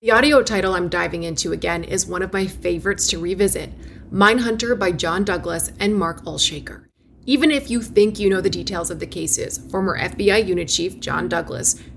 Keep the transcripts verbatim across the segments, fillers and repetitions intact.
The audio title I'm diving into again is one of my favorites to revisit, Mindhunter by John Douglas and Mark Olshaker. Even if you think you know the details of the cases, former F B I unit chief John Douglas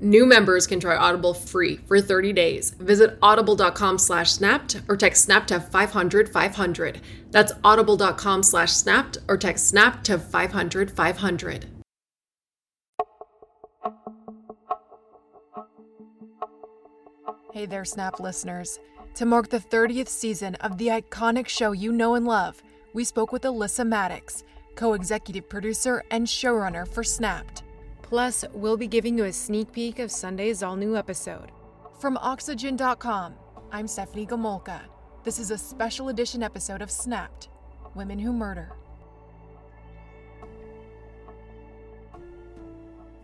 New members can try Audible free for thirty days. Visit audible.com slash snapped or text snapped to five hundred five hundred. That's audible.com slash snapped or text snapped to five hundred five hundred. Hey there, Snap listeners. To mark the thirtieth season of the iconic show you know and love, we spoke with Alyssa Maddox, co-executive producer and showrunner for Snapped. Plus, we'll be giving you a sneak peek of Sunday's all-new episode. From Oxygen dot com, I'm Stephanie Gomulka. This is a special edition episode of Snapped: Women Who Murder.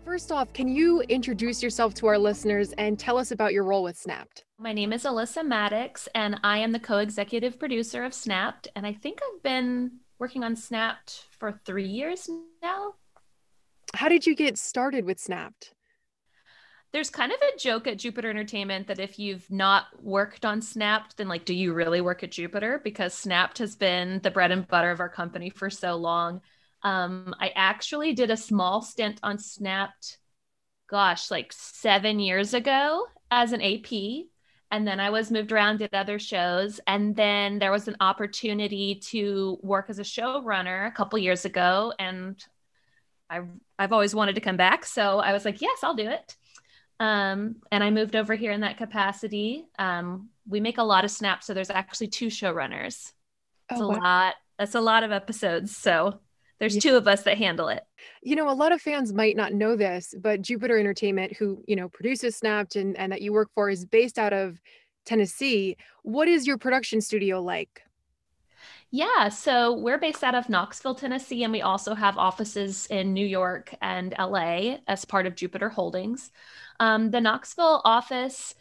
First off, can you introduce yourself to our listeners and tell us about your role with Snapped? My name is Alyssa Maddox, and I am the co-executive producer of Snapped, and I think I've been working on Snapped for three years now. How did you get started with Snapped? There's kind of a joke at Jupiter Entertainment that if you've not worked on Snapped, then like, do you really work at Jupiter? Because Snapped has been the bread and butter of our company for so long. Um, I actually did a small stint on Snapped, gosh, like seven years ago as an A P. And then I was moved around, did other shows. And then there was an opportunity to work as a showrunner a couple years ago. And I, I've always wanted to come back. So I was like, yes, I'll do it. Um, and I moved over here in that capacity. Um, we make a lot of snaps. So there's actually two showrunners. That's oh, wow. a lot. That's a lot of episodes. So there's yeah. two of us that handle it. You know, a lot of fans might not know this, but Jupiter Entertainment, who, you know, produces Snapped and, and that you work for, is based out of Tennessee. What is your production studio like? Yeah, so we're based out of Knoxville, Tennessee, and we also have offices in New York and L A as part of Jupiter Holdings. Um, the Knoxville office,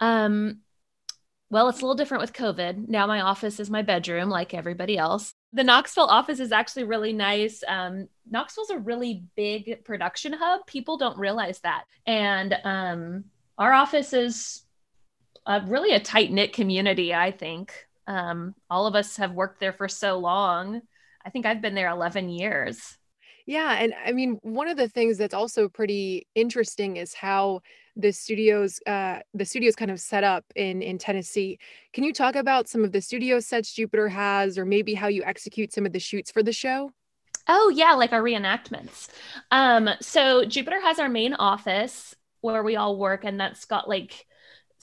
um, well, it's a little different with COVID. Now my office is my bedroom, like everybody else. The Knoxville office is actually really nice. Um, Knoxville's a really big production hub. People don't realize that. And um, our office is a, really a tight-knit community, I think. Um, all of us have worked there for so long. I think I've been there eleven years. Yeah. And I mean, one of the things that's also pretty interesting is how the studios, uh, the studios kind of set up in, in Tennessee. Can you talk about some of the studio sets Jupiter has, or maybe how you execute some of the shoots for the show? Oh yeah. Like our reenactments. Um, so Jupiter has our main office where we all work, and that's got like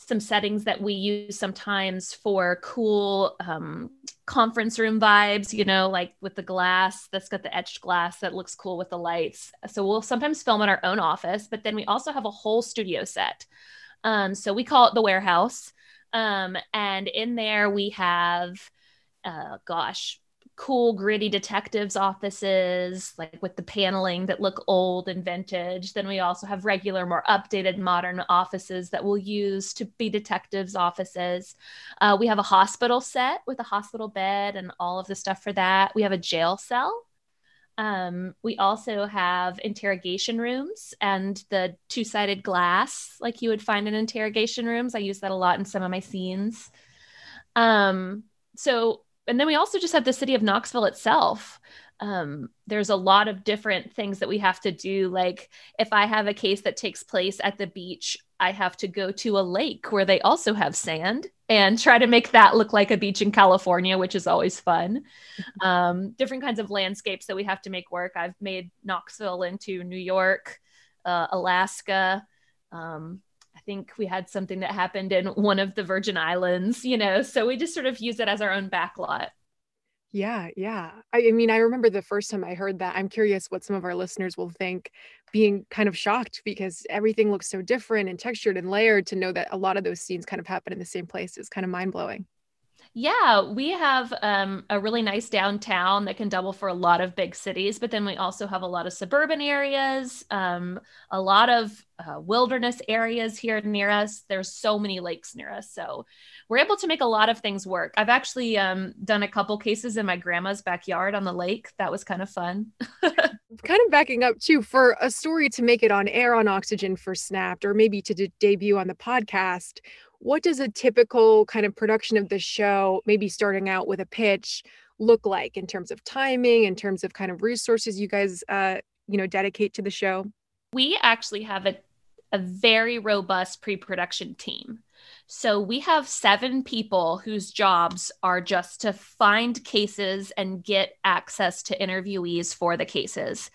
some settings that we use sometimes for cool um, conference room vibes, you know, like with the glass that's got the etched glass that looks cool with the lights. So we'll sometimes film in our own office, but then we also have a whole studio set. Um, so we call it the warehouse. Um, and in there we have, uh, gosh, cool gritty detectives offices, like with the paneling that look old and vintage. Then we also have regular, more updated modern offices that we'll use to be detectives offices. Uh, we have a hospital set with a hospital bed and all of the stuff for that. We have a jail cell. Um, we also have interrogation rooms and the two-sided glass like you would find in interrogation rooms. I use that a lot in some of my scenes. Um, so, and then we also just have the city of Knoxville itself. Um, there's a lot of different things that we have to do. Like if I have a case that takes place at the beach, I have to go to a lake where they also have sand and try to make that look like a beach in California, which is always fun. Um, different kinds of landscapes that we have to make work. I've made Knoxville into New York, uh, Alaska. Um, I think we had something that happened in one of the Virgin Islands, you know, so we just sort of use it as our own backlot. Yeah. Yeah. I, I mean, I remember the first time I heard that. I'm curious what some of our listeners will think, being kind of shocked because everything looks so different and textured and layered. To know that a lot of those scenes kind of happen in the same place is kind of mind blowing. Yeah. We have um, a really nice downtown that can double for a lot of big cities, but then we also have a lot of suburban areas, um, a lot of uh, wilderness areas here near us. There's so many lakes near us. So we're able to make a lot of things work. I've actually um, done a couple cases in my grandma's backyard on the lake. That was kind of fun. Kind of backing up too, for a story to make it on air on Oxygen for Snapped, or maybe to de- debut on the podcast, what does a typical kind of production of the show, maybe starting out with a pitch, look like in terms of timing, in terms of kind of resources you guys, uh, you know, dedicate to the show? We actually have a, a very robust pre-production team. So we have seven people whose jobs are just to find cases and get access to interviewees for the cases.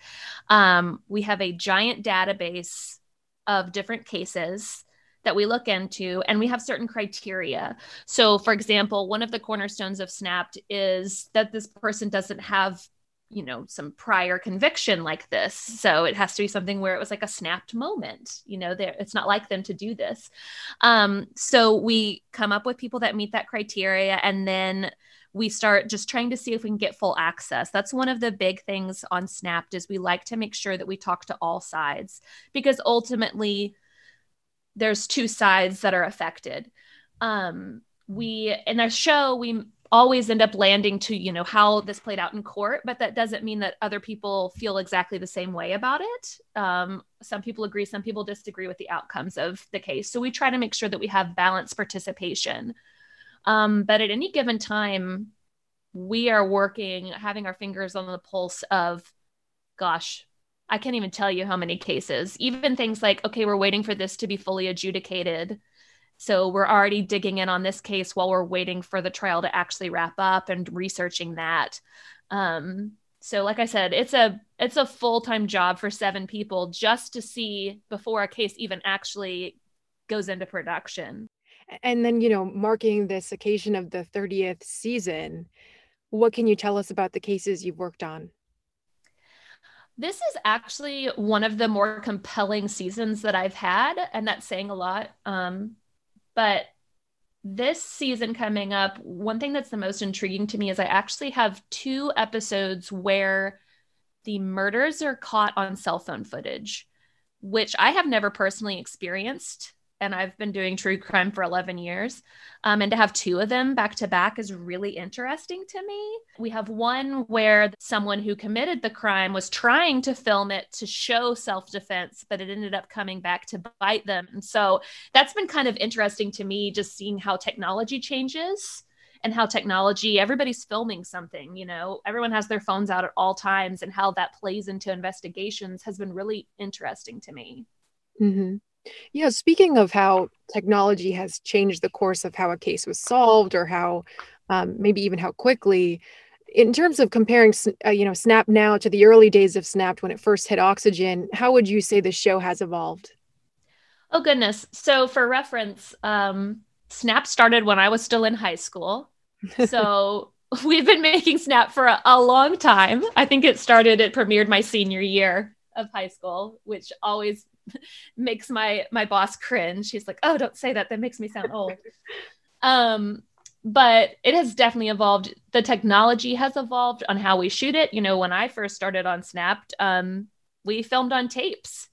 Um, we have a giant database of different cases that we look into, and we have certain criteria. So for example, one of the cornerstones of Snapped is that this person doesn't have, you know, some prior conviction like this. So it has to be something where it was like a snapped moment, you know, there, it's not like them to do this. Um, so we come up with people that meet that criteria, and then we start just trying to see if we can get full access. That's one of the big things on Snapped, is we like to make sure that we talk to all sides, because ultimately there's two sides that are affected. Um, we, in our show, we always end up landing to, you know, how this played out in court, but that doesn't mean that other people feel exactly the same way about it. Um, some people agree, some people disagree with the outcomes of the case. So we try to make sure that we have balanced participation. Um, but at any given time, we are working, having our fingers on the pulse of, gosh, I can't even tell you how many cases, even things like, okay, we're waiting for this to be fully adjudicated. So we're already digging in on this case while we're waiting for the trial to actually wrap up and researching that. Um, so like I said, it's a, it's a full-time job for seven people just to see before a case even actually goes into production. And then, you know, marking this occasion of the thirtieth season, what can you tell us about the cases you've worked on? This is actually one of the more compelling seasons that I've had, and that's saying a lot. Um, but this season coming up, one thing that's the most intriguing to me is I actually have two episodes where the murders are caught on cell phone footage, which I have never personally experienced. And I've been doing true crime for eleven years. Um, and to have two of them back to back is really interesting to me. We have one where someone who committed the crime was trying to film it to show self-defense, but it ended up coming back to bite them. And so that's been kind of interesting to me, just seeing how technology changes and how technology, everybody's filming something, you know, everyone has their phones out at all times, and how that plays into investigations has been really interesting to me. Mm-hmm. Yeah. Speaking of how technology has changed the course of how a case was solved, or how um, maybe even how quickly, in terms of comparing, uh, you know, Snapped now to the early days of Snapped when it first hit Oxygen, how would you say the show has evolved? Oh, goodness. So for reference, um, Snapped started when I was still in high school. So we've been making Snapped for a, a long time. I think it started, it premiered my senior year of high school, which always makes my my boss cringe. She's like, oh, don't say that, that makes me sound old. Um but it has definitely evolved. The technology has evolved on how we shoot it. You know, when I first started on Snapped, um we filmed on tapes,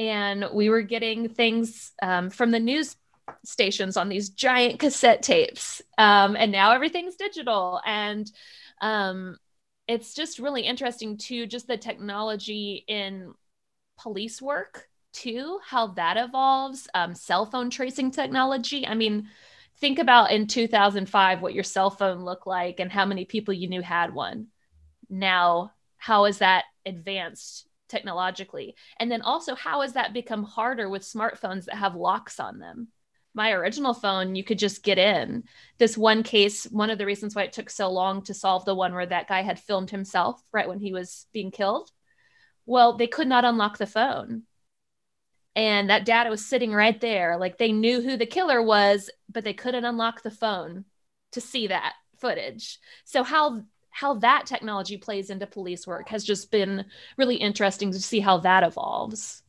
and we were getting things um from the news stations on these giant cassette tapes, um and now everything's digital. And um it's just really interesting too, just the technology in police work too, how that evolves, um, cell phone tracing technology. I mean, think about in two thousand five, what your cell phone looked like and how many people you knew had one. Now, how is that advanced technologically? And then also, how has that become harder with smartphones that have locks on them? My original phone, you could just get in. This one case, one of the reasons why it took so long to solve the one where that guy had filmed himself right when he was being killed. Well, they could not unlock the phone. And that data was sitting right there. Like, they knew who the killer was, but they couldn't unlock the phone to see that footage. So how how that technology plays into police work has just been really interesting to see how that evolves.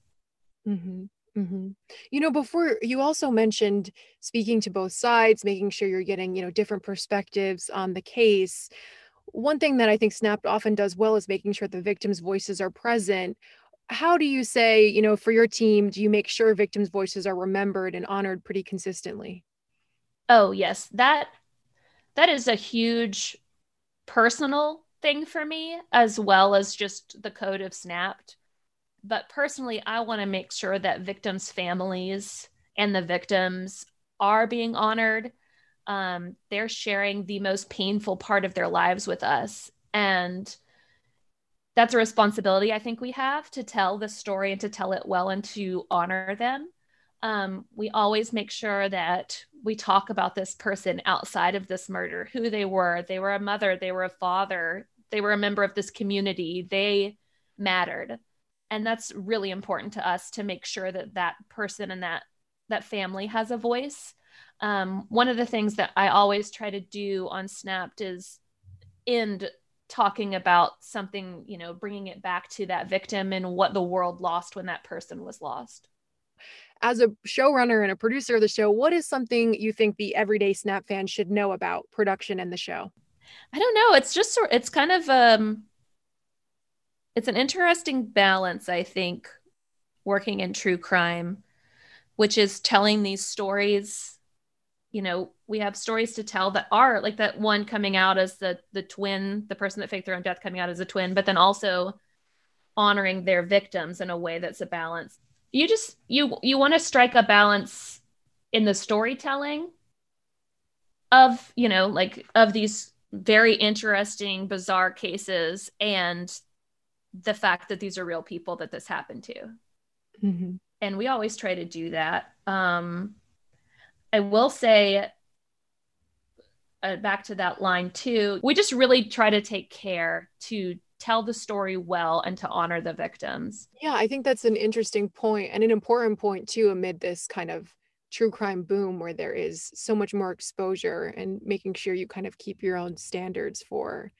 Mm-hmm. Mm-hmm. You know, before you also mentioned speaking to both sides, making sure you're getting, you know, different perspectives on the case. One thing that I think Snapped often does well is making sure the victims' voices are present. How do you say, you know, for your team, do you make sure victims' voices are remembered and honored pretty consistently? Oh, yes. That, that is a huge personal thing for me, as well as just the code of Snapped. But personally, I want to make sure that victims' families and the victims are being honored. Um, they're sharing the most painful part of their lives with us. And that's a responsibility I think we have, to tell the story and to tell it well and to honor them. Um, we always make sure that we talk about this person outside of this murder, who they were. They were a mother, they were a father, they were a member of this community, they mattered. And that's really important to us, to make sure that that person and that, that family has a voice. Um, one of the things that I always try to do on Snapped is end talking about something, you know, bringing it back to that victim and what the world lost when that person was lost. As a showrunner and a producer of the show, what is something you think the everyday Snap fan should know about production and the show? I don't know. It's just, it's kind of, um, it's an interesting balance, I think, working in true crime, which is telling these stories. You know, we have stories to tell that are like that one coming out as the the twin, the person that faked their own death coming out as a twin, but then also honoring their victims in a way that's a balance. You just, you, you want to strike a balance in the storytelling of, you know, like of these very interesting, bizarre cases and the fact that these are real people that this happened to. Mm-hmm. And we always try to do that. Um, I will say, uh, back to that line too, we just really try to take care to tell the story well and to honor the victims. Yeah, I think that's an interesting point and an important point too, amid this kind of true crime boom where there is so much more exposure, and making sure you kind of keep your own standards for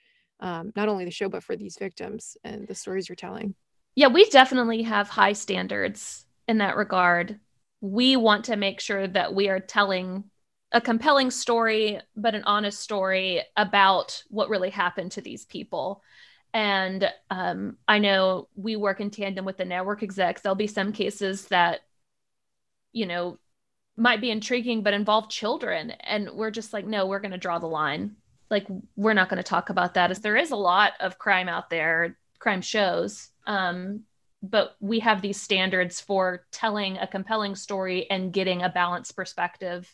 um, not only the show, but for these victims and the stories you're telling. Yeah, we definitely have high standards in that regard. We want to make sure that we are telling a compelling story, but an honest story about what really happened to these people. And um, I know we work in tandem with the network execs. There'll be some cases that, you know, might be intriguing, but involve children. And we're just like, no, we're going to draw the line. Like, we're not going to talk about that. As there is a lot of crime out there, crime shows, um, but we have these standards for telling a compelling story and getting a balanced perspective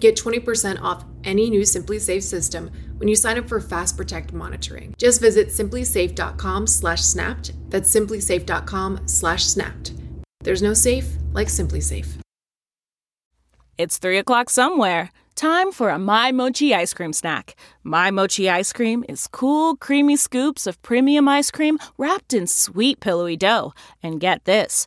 Get twenty percent off any new SimpliSafe system when you sign up for Fast Protect monitoring. Just visit simplisafe dot com slash snapped. That's simplisafe dot com slash snapped. There's no safe like SimpliSafe. It's three o'clock somewhere. Time for a My Mochi ice cream snack. My Mochi ice cream is cool, creamy scoops of premium ice cream wrapped in sweet, pillowy dough. And get this,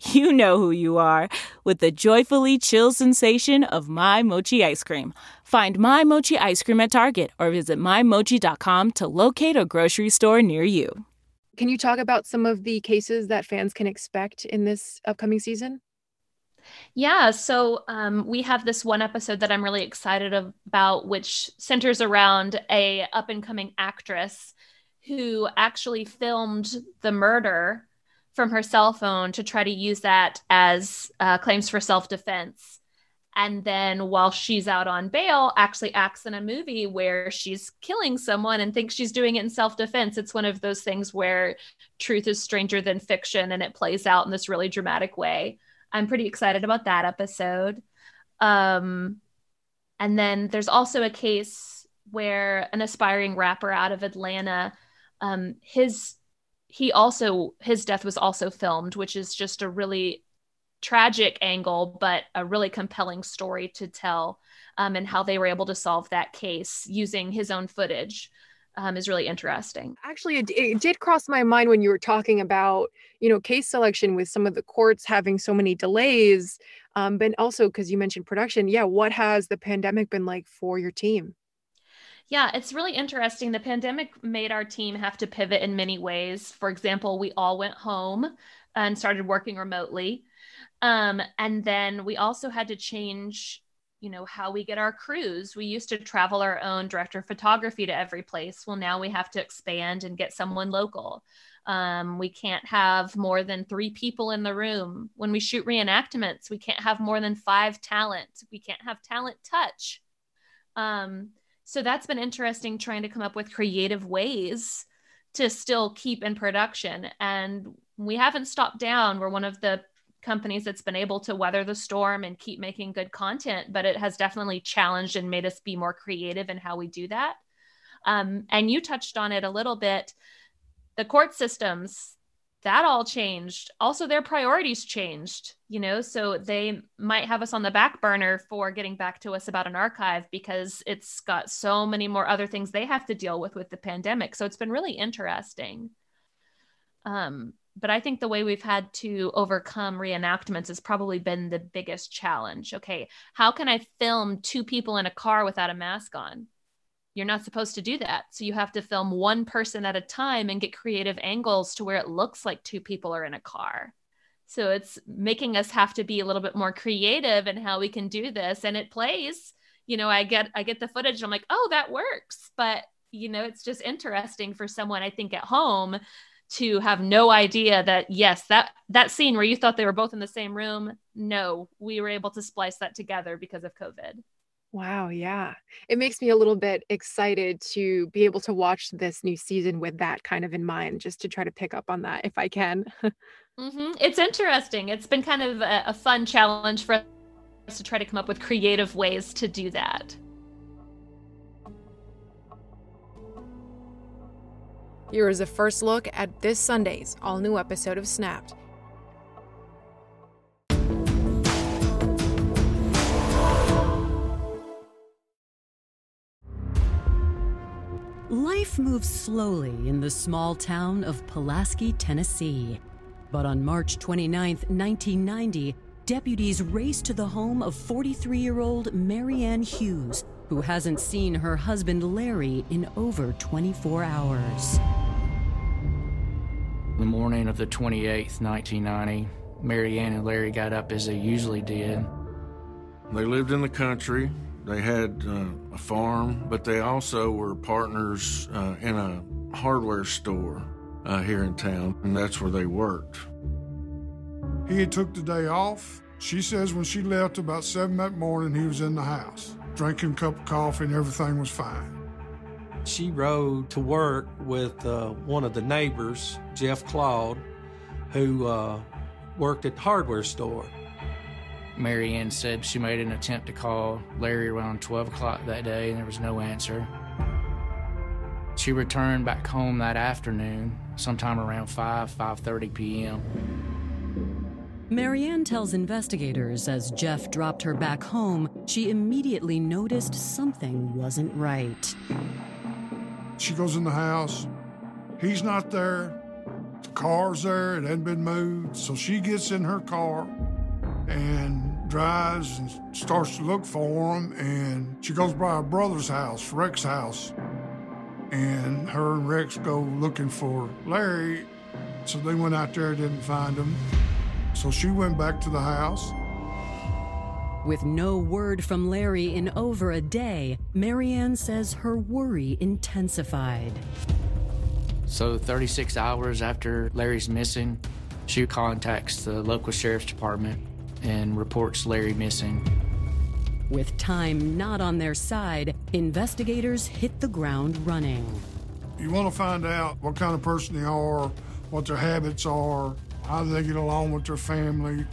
you know who you are with the joyfully chill sensation of My Mochi ice cream. Find My Mochi ice cream at Target or visit my mochi dot com to locate a grocery store near you. Can you talk about some of the cases that fans can expect in this upcoming season? Yeah, so um, we have this one episode that I'm really excited about, which centers around a up-and-coming actress who actually filmed the murder from her cell phone to try to use that as uh, claims for self-defense. And then while she's out on bail, actually acts in a movie where she's killing someone and thinks she's doing it in self-defense. It's one of those things where truth is stranger than fiction and it plays out in this really dramatic way. I'm pretty excited about that episode. Um, and then there's also a case where an aspiring rapper out of Atlanta, um, his he also his death was also filmed, which is just a really tragic angle, but a really compelling story to tell, um, and how they were able to solve that case using his own footage um, is really interesting. Actually, it, it did cross my mind when you were talking about, you know, case selection with some of the courts having so many delays, um, but also because you mentioned production. Yeah. What has the pandemic been like for your team? Yeah, it's really interesting. The pandemic made our team have to pivot in many ways. For example, we all went home and started working remotely. Um, and then we also had to change, you know, how we get our crews. We used to travel our own director of photography to every place. Well, now we have to expand and get someone local. Um, we can't have more than three people in the room. When we shoot reenactments, we can't have more than five talent. We can't have talent touch. Um, so that's been interesting, trying to come up with creative ways to still keep in production. And we haven't stopped down. We're one of the companies that's been able to weather the storm and keep making good content, but it has definitely challenged and made us be more creative in how we do that. Um, and you touched on it a little bit. The court systems, that all changed. Also, their priorities changed, you know, so they might have us on the back burner for getting back to us about an archive because it's got so many more other things they have to deal with with the pandemic. So it's been really interesting. Um, But I think the way we've had to overcome reenactments has probably been the biggest challenge. Okay, how can I film two people in a car without a mask on? You're not supposed to do that. So you have to film one person at a time and get creative angles to where it looks like two people are in a car. So it's making us have to be a little bit more creative in how we can do this. And it plays, you know, I get, I get the footage and I'm like, oh, that works. But, you know, it's just interesting for someone, I think, at home to have no idea that, yes, that, that scene where you thought they were both in the same room, no, we were able to splice that together because of COVID. Wow. Yeah. It makes me a little bit excited to be able to watch this new season with that kind of in mind, just to try to pick up on that if I can. Mm-hmm. It's interesting. It's been kind of a, a fun challenge for us to try to come up with creative ways to do that. Here is a first look at this Sunday's all-new episode of Snapped. Life moves slowly in the small town of Pulaski, Tennessee. But on March twenty-ninth, nineteen ninety, deputies raced to the home of forty-three-year-old Marianne Hughes, who hasn't seen her husband Larry in over twenty-four hours. The morning of the twenty-eighth, nineteen ninety, Marianne and Larry got up as they usually did. They lived in the country. They had uh, a farm, but they also were partners uh, in a hardware store uh, here in town, and that's where they worked. He had took the day off. She says when she left about seven that morning, he was in the house, drinking a cup of coffee, and everything was fine. she rode to work with uh, one of the neighbors, Jeff Claude, who uh, worked at the hardware store. Marianne said she made an attempt to call Larry around twelve o'clock that day, and there was no answer. She returned back home that afternoon, sometime around five, five thirty p m Marianne tells investigators as Jeff dropped her back home, she immediately noticed something wasn't right. She goes in the house. He's not there. The car's there. It hadn't been moved. So she gets in her car and drives and starts to look for him. And she goes by her brother's house, Rex's house. And her and Rex go looking for Larry. So they went out there, didn't find him. So she went back to the house. With no word from Larry in over a day, Marianne says her worry intensified. So thirty-six hours after Larry's missing, she contacts the local sheriff's department and reports Larry missing. With time not on their side, investigators hit the ground running. You want to find out what kind of person they are, what their habits are, how they get along with their family.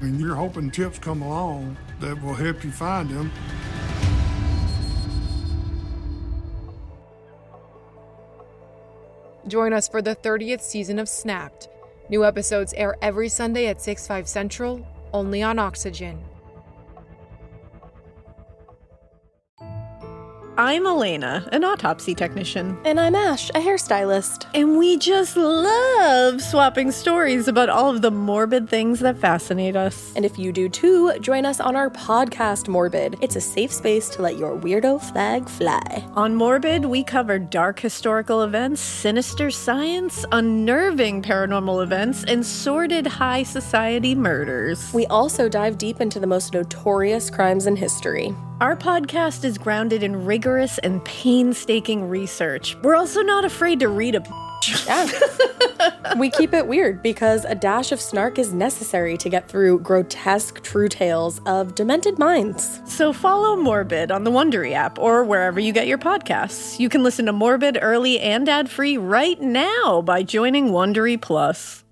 I mean, you're hoping tips come along that will help you find them. Join us for the thirtieth season of Snapped. New episodes air every Sunday at six, five Central, only on Oxygen. I'm Elena, an autopsy technician. And I'm Ash, a hairstylist. And we just love swapping stories about all of the morbid things that fascinate us. And if you do too, join us on our podcast, Morbid. It's a safe space to let your weirdo flag fly. On Morbid, we cover dark historical events, sinister science, unnerving paranormal events, and sordid high society murders. We also dive deep into the most notorious crimes in history. Our podcast is grounded in rigorous and painstaking research. We're also not afraid to read a yeah. We keep it weird because a dash of snark is necessary to get through grotesque true tales of demented minds. So follow Morbid on the Wondery app or wherever you get your podcasts. You can listen to Morbid early and ad-free right now by joining Wondery Plus.